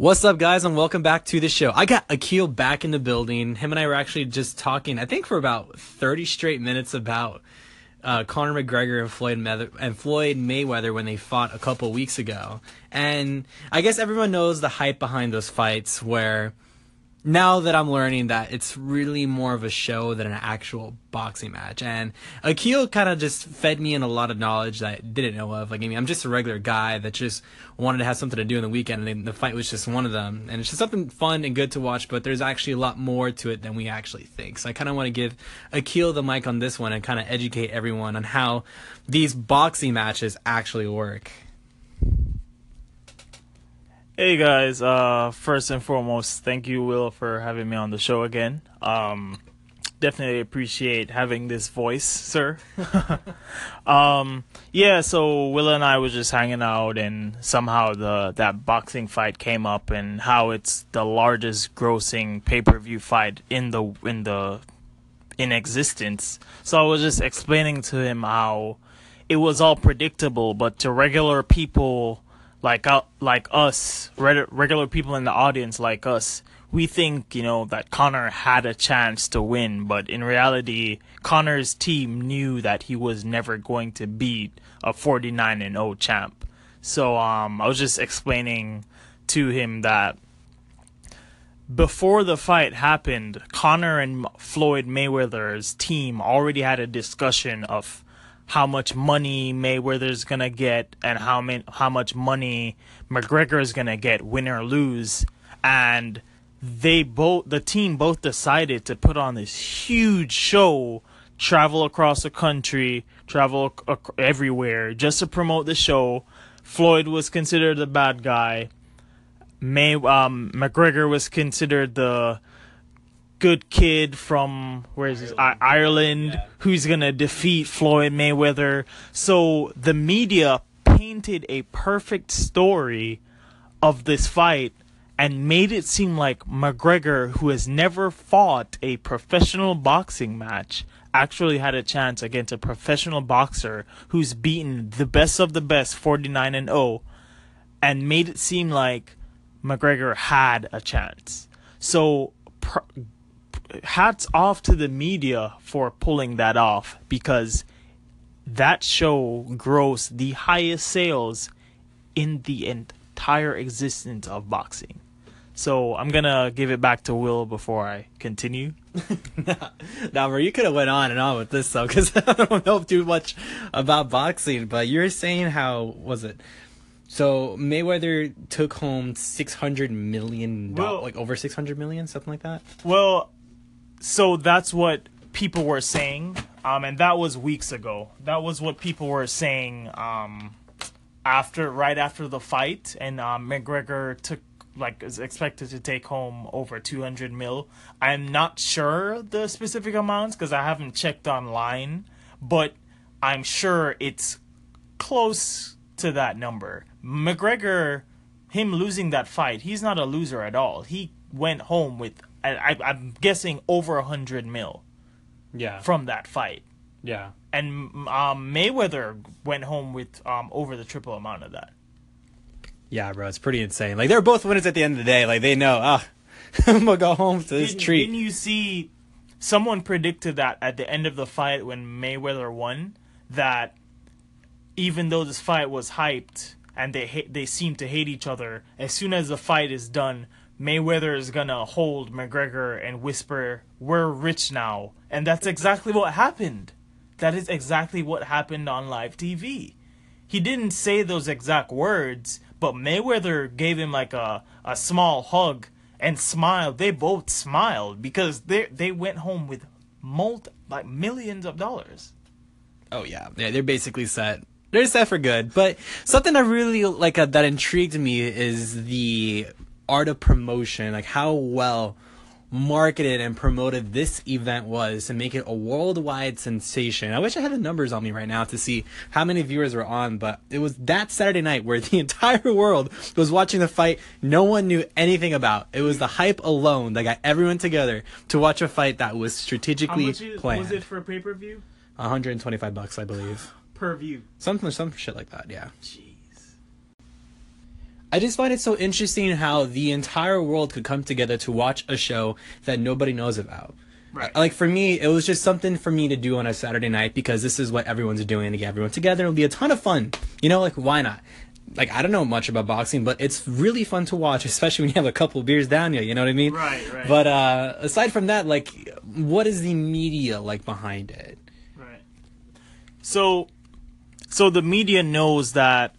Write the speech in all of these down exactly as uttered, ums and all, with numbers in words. What's up, guys, and welcome back to the show. I got Akil back in the building. Him and I were actually just talking, I think, for about thirty straight minutes about uh, Conor McGregor and Floyd Mayweather, and Floyd Mayweather when they fought a couple weeks ago. And I guess everyone knows the hype behind those fights, where now that I'm learning that it's really more of a show than an actual boxing match. And Akil kind of just fed me in a lot of knowledge that I didn't know of. Like, I mean, I'm just a regular guy that just wanted to have something to do on the weekend, and the fight was just one of them. And it's just something fun and good to watch, but there's actually a lot more to it than we actually think. So I kind of want to give Akil the mic on this one and kind of educate everyone on how these boxing matches actually work. Hey guys, uh, first and foremost, thank you, Will, for having me on the show again. Um, definitely appreciate having this voice, sir. um, yeah, so Will and I was just hanging out, and somehow the that boxing fight came up, and how it's the largest grossing pay-per-view fight in the in the in existence. So I was just explaining to him how it was all predictable, but to regular people, Like uh, like us, regular people in the audience like us, we think, you know, that Conor had a chance to win. But in reality, Conor's team knew that he was never going to beat a forty-nine and oh champ. So um, I was just explaining to him that before the fight happened, Conor and Floyd Mayweather's team already had a discussion of how much money Mayweather's gonna get and how many, how much money McGregor's gonna get, win or lose. And they both, the team both decided to put on this huge show, travel across the country, travel ac everywhere just to promote the show. Floyd was considered the bad guy. May um, McGregor was considered the good kid from where is this Ireland, Ireland yeah. who's gonna defeat Floyd Mayweather. So the media painted a perfect story of this fight and made it seem like McGregor, who has never fought a professional boxing match, actually had a chance against a professional boxer who's beaten the best of the best, forty-nine and oh, and made it seem like McGregor had a chance. So per hats off to the media for pulling that off, because that show grossed the highest sales in the entire existence of boxing. So I'm gonna give it back to Will before I continue. Now, nah, nah, you could have went on and on with this though, because I don't know too much about boxing. But you're saying, how was it? So Mayweather took home six hundred million, well, like over six hundred million, something like that. Well, so that's what people were saying, um, and that was weeks ago. That was what people were saying um, after, right after the fight, and um, McGregor took, like, is expected to take home over two hundred mil. I'm not sure the specific amounts because I haven't checked online, but I'm sure it's close to that number. McGregor, him losing that fight, he's not a loser at all. He went home with, I, I, I'm guessing, over a hundred mil. Yeah. From that fight. Yeah. And um, Mayweather went home with um, over the triple amount of that. Yeah, bro, it's pretty insane. Like, they're both winners at the end of the day. Like, they know, ah, oh, I'm gonna go home to this didn't, treat. Didn't you see? Someone predicted that at the end of the fight when Mayweather won, that even though this fight was hyped and they ha they seem to hate each other, as soon as the fight is done, Mayweather is gonna hold McGregor and whisper, "We're rich now." And that's exactly what happened. That is exactly what happened on live T V. He didn't say those exact words, but Mayweather gave him like a, a small hug and smiled. They both smiled because they they went home with multi like millions of dollars. Oh yeah, yeah, they're basically set. They're set for good. But something that really, like, uh, that intrigued me is the art of promotion, like how well marketed and promoted this event was to make it a worldwide sensation. I wish I had the numbers on me right now to see how many viewers were on, but it was that Saturday night where the entire world was watching the fight no one knew anything about. It was the hype alone that got everyone together to watch a fight that was strategically how much is, planned. Was it for a pay-per-view? one hundred twenty-five bucks, I believe. Per view, something, some shit like that, yeah. Jeez. I just find it so interesting how the entire world could come together to watch a show that nobody knows about. Right. Like, for me, it was just something for me to do on a Saturday night because this is what everyone's doing, to get everyone together. It'll be a ton of fun. You know, like, why not? Like, I don't know much about boxing, but it's really fun to watch, especially when you have a couple beers down here, you know what I mean? Right, right. But uh, aside from that, like, what is the media, like, behind it? Right. So, so the media knows that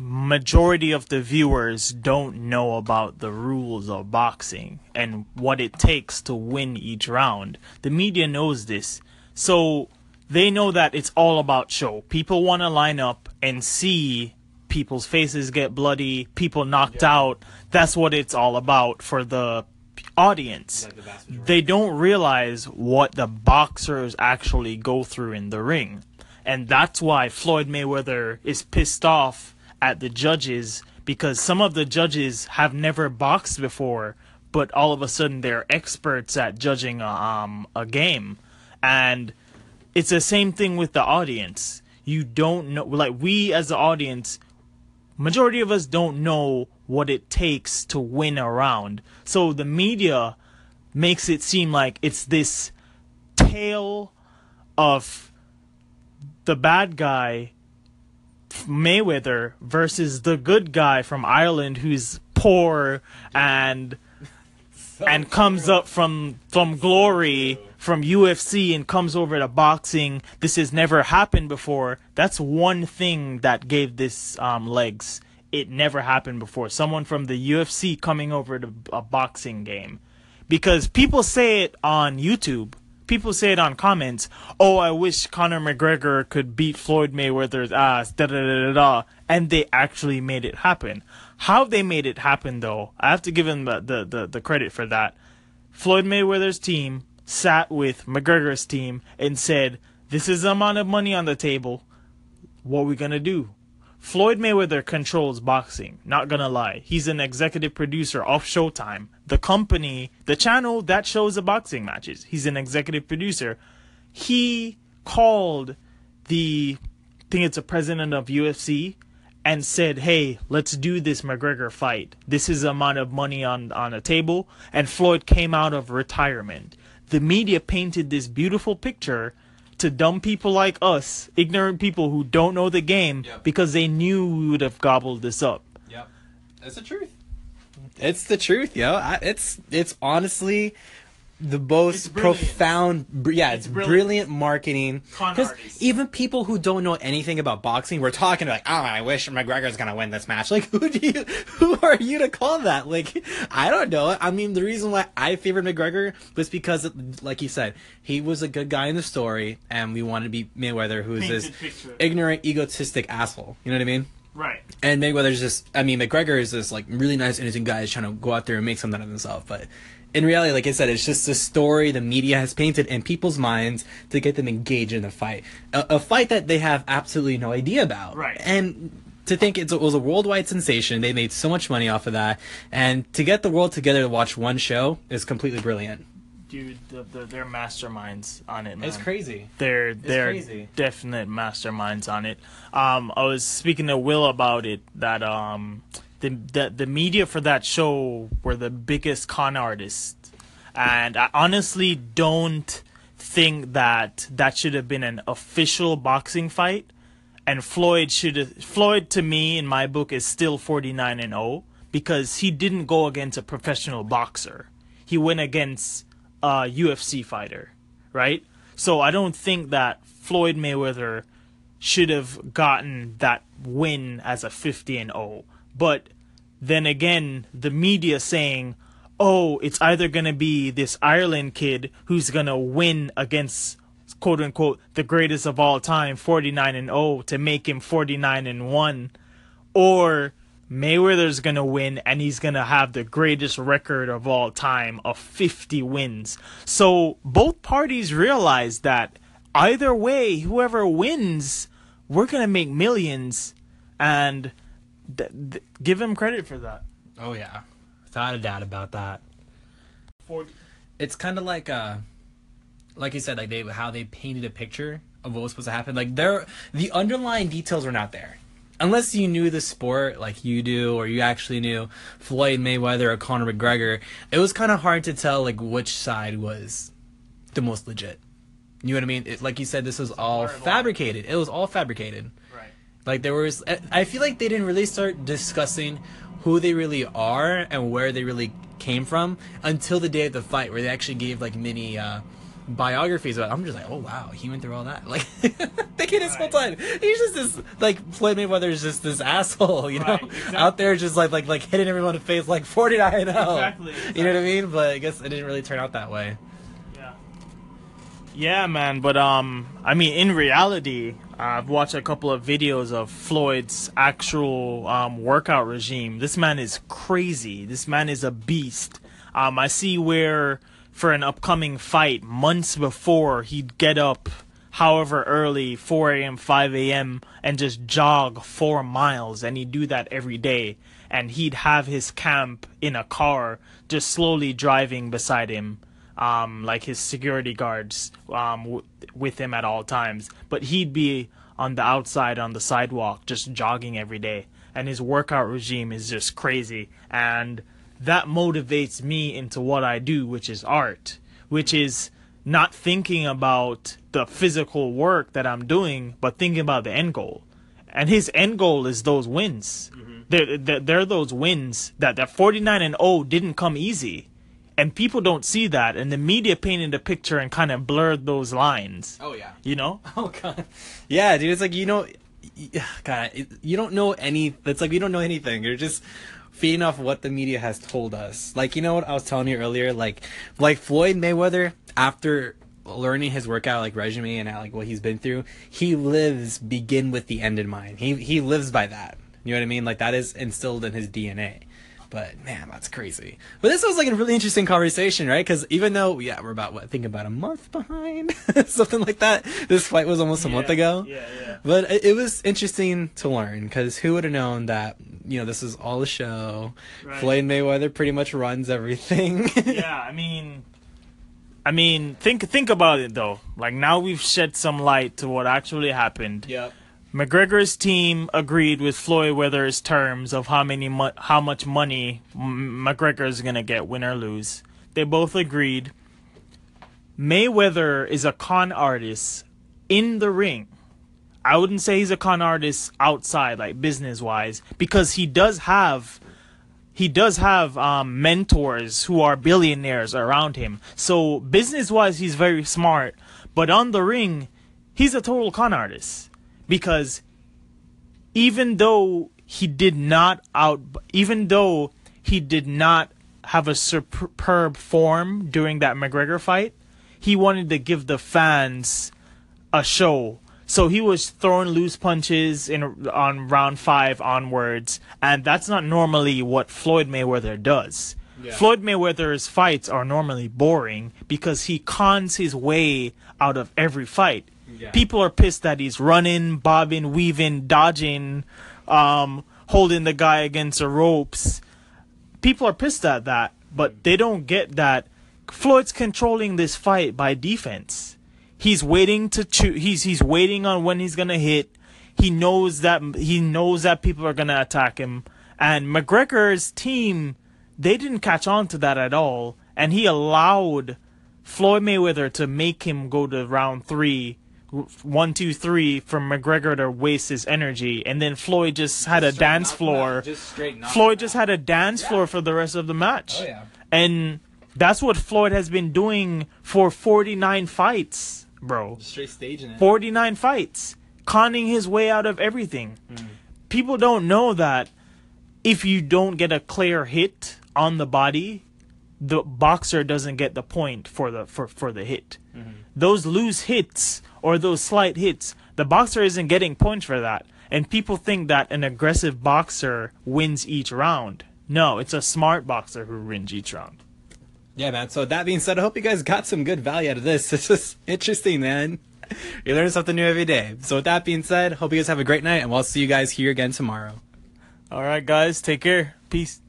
majority of the viewers don't know about the rules of boxing and what it takes to win each round. The media knows this. So they know that it's all about show. People want to line up and see people's faces get bloody, people knocked yeah. out. That's what it's all about for the audience. Like the they don't realize what the boxers actually go through in the ring. And that's why Floyd Mayweather is pissed off at the judges, because some of the judges have never boxed before, but all of a sudden they're experts at judging a, um, a game. And it's the same thing with the audience. You don't know, like, we as the audience, majority of us don't know what it takes to win a round. So the media makes it seem like it's this tale of the bad guy Mayweather versus the good guy from Ireland who's poor and so and true. comes up from from glory so from U F C and comes over to boxing. This has never happened before. That's one thing that gave this um legs. It never happened before. Someone from the U F C coming over to a boxing game. Because people say it on YouTube. People say it on comments, oh, I wish Conor McGregor could beat Floyd Mayweather's ass, da-da-da-da-da, and they actually made it happen. How they made it happen, though, I have to give them the, the, the, the credit for that. Floyd Mayweather's team sat with McGregor's team and said, this is the amount of money on the table, what are we going to do? Floyd Mayweather controls boxing, not gonna lie. He's an executive producer of Showtime, the company, the channel that shows the boxing matches. He's an executive producer. He called the, I think it's a president of U F C, and said, hey, let's do this McGregor fight. This is the amount of money on, on a table. And Floyd came out of retirement. The media painted this beautiful picture to dumb people like us, ignorant people who don't know the game, yep. because they knew we would have gobbled this up. Yeah, that's the truth. It's the truth, yo. I, it's it's honestly the most profound. Yeah, it's, it's brilliant. brilliant marketing. Because even people who don't know anything about boxing, we're talking like, oh, I wish McGregor's gonna win this match. Like, who do you? Who are you to call that? Like, I don't know. I mean, the reason why I favored McGregor was because, like you said, he was a good guy in the story, and we wanted to be Mayweather, who is this picture. ignorant, egotistic asshole. You know what I mean? Right. And Mayweather's just, I mean, McGregor is this like really nice, innocent guy who's trying to go out there and make something out of himself, but. In reality, like I said, it's just a story the media has painted in people's minds to get them engaged in a fight. A, a fight that they have absolutely no idea about. Right. And to think it's, it was a worldwide sensation. They made so much money off of that. And to get the world together to watch one show is completely brilliant. Dude, the, the, they're masterminds on it, man. It's crazy. They're, they're it's crazy. definite masterminds on it. Um, I was speaking to Will about it, that... Um, The, the the media for that show were the biggest con artists, and I honestly don't think that that should have been an official boxing fight. And Floyd should have, Floyd to me in my book is still forty-nine and oh, because he didn't go against a professional boxer. He went against a U F C fighter, right? So I don't think that Floyd Mayweather should have gotten that win as a fifty and oh. But then again, the media saying, oh, it's either going to be this Ireland kid who's going to win against, quote unquote, the greatest of all time, forty-nine and oh, to make him forty-nine and one, or Mayweather's going to win and he's going to have the greatest record of all time of fifty wins. So both parties realize that either way, whoever wins, we're going to make millions. And Th th give him credit for that. Oh yeah, without a doubt about that. forty. It's kind of like uh, like you said, like they how they painted a picture of what was supposed to happen. Like there, the underlying details were not there. unless you knew the sport like you do, or you actually knew Floyd Mayweather or Conor McGregor, it was kind of hard to tell like which side was the most legit. You know what I mean? It, like you said, this was all fabricated. It was all fabricated. Right. Like there was, I feel like they didn't really start discussing who they really are and where they really came from until the day of the fight, where they actually gave like mini uh, biographies about it. I'm just like, oh wow, he went through all that. Like they can't his full time. He's just this like Floyd Mayweather is just this asshole, you know, right, exactly. out there just like like like hitting everyone in the face like forty-nine and oh. Exactly, exactly. You know what I mean? But I guess it didn't really turn out that way. Yeah, man, but um, I mean, in reality, uh, I've watched a couple of videos of Floyd's actual um, workout regime. This man is crazy. This man is a beast. Um, I see where for an upcoming fight, months before, he'd get up however early, four A M, five A M, and just jog four miles, and he'd do that every day. And he'd have his camp in a car just slowly driving beside him. Um, like his security guards um, w with him at all times. But he'd be on the outside, on the sidewalk, just jogging every day. And his workout regime is just crazy. And that motivates me into what I do, which is art, which is not thinking about the physical work that I'm doing, but thinking about the end goal. And his end goal is those wins. Mm-hmm. they're, they're, they're those wins that, that forty-nine and oh didn't come easy. And people don't see that, and the media painted a picture and kind of blurred those lines. Oh yeah, you know. Oh god, yeah, dude. It's like you know, god, you don't know any. It's like we don't know anything. You're just feeding off what the media has told us. Like you know what I was telling you earlier. Like, like Floyd Mayweather, after learning his workout like resume and like what he's been through, he lives begin with the end in mind. He he lives by that. You know what I mean? Like that is instilled in his D N A. But, man, that's crazy. But this was, like, a really interesting conversation, right? Because even though, yeah, we're about, what, I think about a month behind? Something like that. This fight was almost a yeah, month ago. Yeah, yeah. But it, it was interesting to learn, because who would have known that, you know, this is all a show. Right. Floyd Mayweather pretty much runs everything. Yeah, I mean, I mean, think think about it, though. Like, now we've shed some light to what actually happened. Yep. McGregor's team agreed with Floyd Mayweather's terms of how many mo how much money McGregor is going to get, win or lose. They both agreed. Mayweather is a con artist in the ring. I wouldn't say he's a con artist outside, like business-wise, because he does have he does have um, mentors who are billionaires around him. So business-wise, he's very smart, but on the ring, he's a total con artist. Because even though he did not out, even though he did not have a superb form during that McGregor fight, he wanted to give the fans a show. So he was throwing loose punches in on round five onwards, and that's not normally what Floyd Mayweather does. Yeah. Floyd Mayweather's fights are normally boring because he cons his way out of every fight. Yeah. People are pissed that he's running, bobbing, weaving, dodging, um, holding the guy against the ropes. People are pissed at that, but they don't get that Floyd's controlling this fight by defense. He's waiting to cho- he's he's waiting on when he's gonna hit. He knows that he knows that people are gonna attack him. And McGregor's team, they didn't catch on to that at all, and he allowed Floyd Mayweather to make him go to round three. One, two, three from McGregor to waste his energy, and then Floyd just had just a dance floor. Just Floyd just had a dance yeah. floor for the rest of the match. Oh, yeah. And that's what Floyd has been doing for forty-nine fights, bro. Straight staging it. forty-nine fights, conning his way out of everything. Mm. People don't know that if you don't get a clear hit on the body, the boxer doesn't get the point for the for for the hit. Mm-hmm. Those loose hits. Or those slight hits, the boxer isn't getting points for that. And people think that an aggressive boxer wins each round. No, it's a smart boxer who wins each round. Yeah, man. So that being said, I hope you guys got some good value out of this. This is interesting, man. You learn something new every day. So with that being said, hope you guys have a great night, and we'll see you guys here again tomorrow. All right, guys. Take care. Peace.